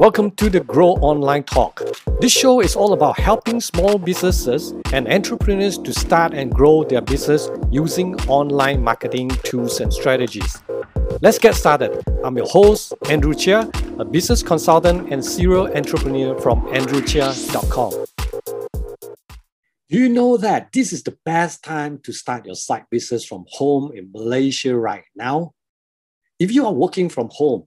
Welcome to the Grow Online Talk. This show is all about helping small businesses and entrepreneurs to start and grow their business using online marketing tools and strategies. Let's get started. I'm your host, Andrew Chia, a business consultant and serial entrepreneur from AndrewChia.com. Do you know that this is the best time to start your side business from home in Malaysia right now? If you are working from home,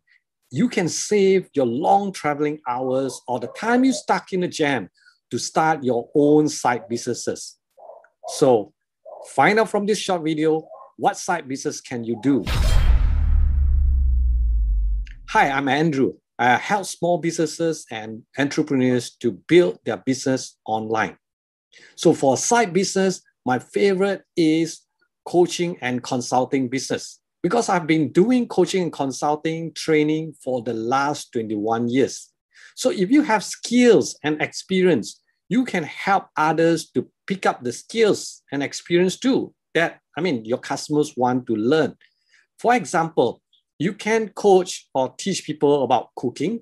you can save your long traveling hours or the time you're stuck in a jam to start your own side businesses. So find out from this short video, what side business can you do? Hi, I'm Andrew. I help small businesses and entrepreneurs to build their business online. So for side business, my favorite is coaching and consulting business, because I've been doing coaching and consulting training for the last 21 years. So if you have skills and experience, you can help others to pick up the skills and experience too that, your customers want to learn. For example, you can coach or teach people about cooking,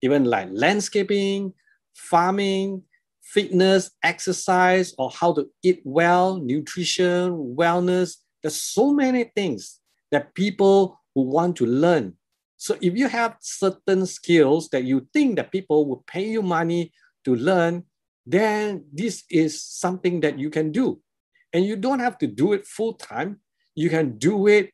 even like landscaping, farming, fitness, exercise, or how to eat well, nutrition, wellness. There's so many things that people who want to learn. So if you have certain skills that you think that people will pay you money to learn, then this is something that you can do. And you don't have to do it full time. You can do it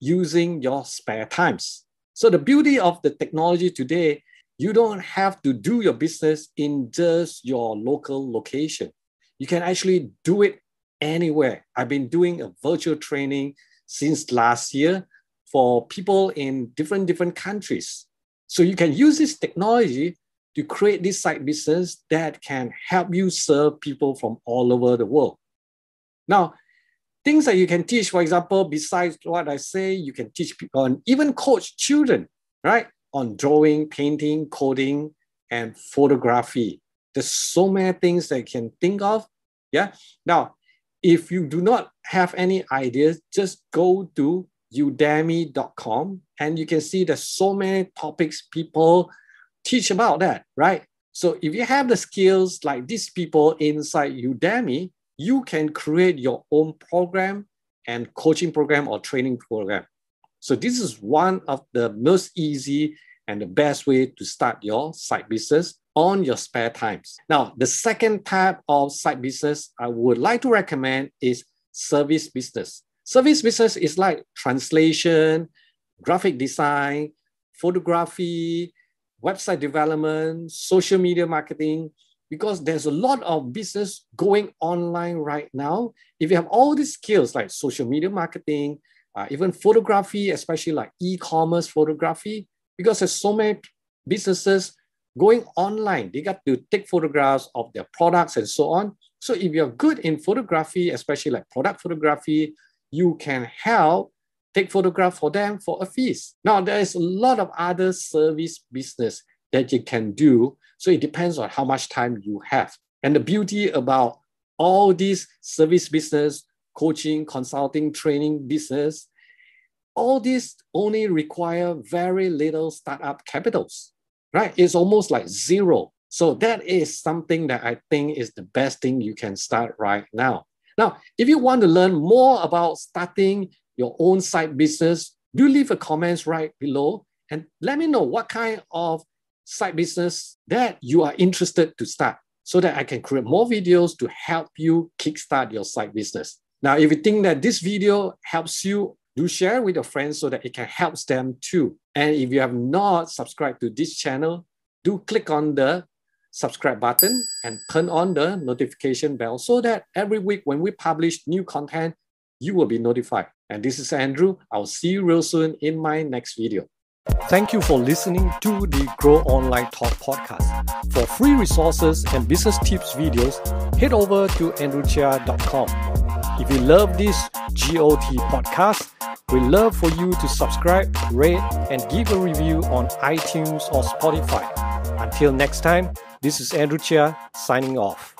using your spare times. So the beauty of the technology today, you don't have to do your business in just your local location. You can actually do it anywhere. I've been doing a virtual training since last year for people in different countries. So you can use this technology to create this side business that can help you serve people from all over the world. Now, things that you can teach, for example, besides what I say, you can teach people and even coach children, right? On drawing, painting, coding, and photography. There's so many things that you can think of, yeah? Now, if you do not have any ideas, just go to Udemy.com and you can see there's so many topics people teach about that, right? So if you have the skills like these people inside Udemy, you can create your own program and coaching program or training program. So this is one of the most easy and the best way to start your side business on your spare times. Now, the second type of side business I would like to recommend is service business. Service business is like translation, graphic design, photography, website development, social media marketing, because there's a lot of business going online right now. If you have all these skills like social media marketing, even photography, especially like e-commerce photography, because there's so many businesses going online, they got to take photographs of their products and so on. So if you're good in photography, especially like product photography, you can help take photographs for them for a fee. Now, there is a lot of other service business that you can do. So it depends on how much time you have. And the beauty about all these service business, coaching, consulting, training business, all these only require very little startup capitals. Right? It's almost like zero. So that is something that I think is the best thing you can start right now. Now, if you want to learn more about starting your own side business, do leave a comment right below and let me know what kind of side business that you are interested to start so that I can create more videos to help you kickstart your side business. Now, if you think that this video helps you, do share with your friends so that it can help them too. And if you have not subscribed to this channel, do click on the subscribe button and turn on the notification bell so that every week when we publish new content, you will be notified. And this is Andrew. I'll see you real soon in my next video. Thank you for listening to the Grow Online Talk podcast. For free resources and business tips videos, head over to AndrewChia.com. If you love this GOT podcast, we'd love for you to subscribe, rate, and give a review on iTunes or Spotify. Until next time, this is Andrew Chia signing off.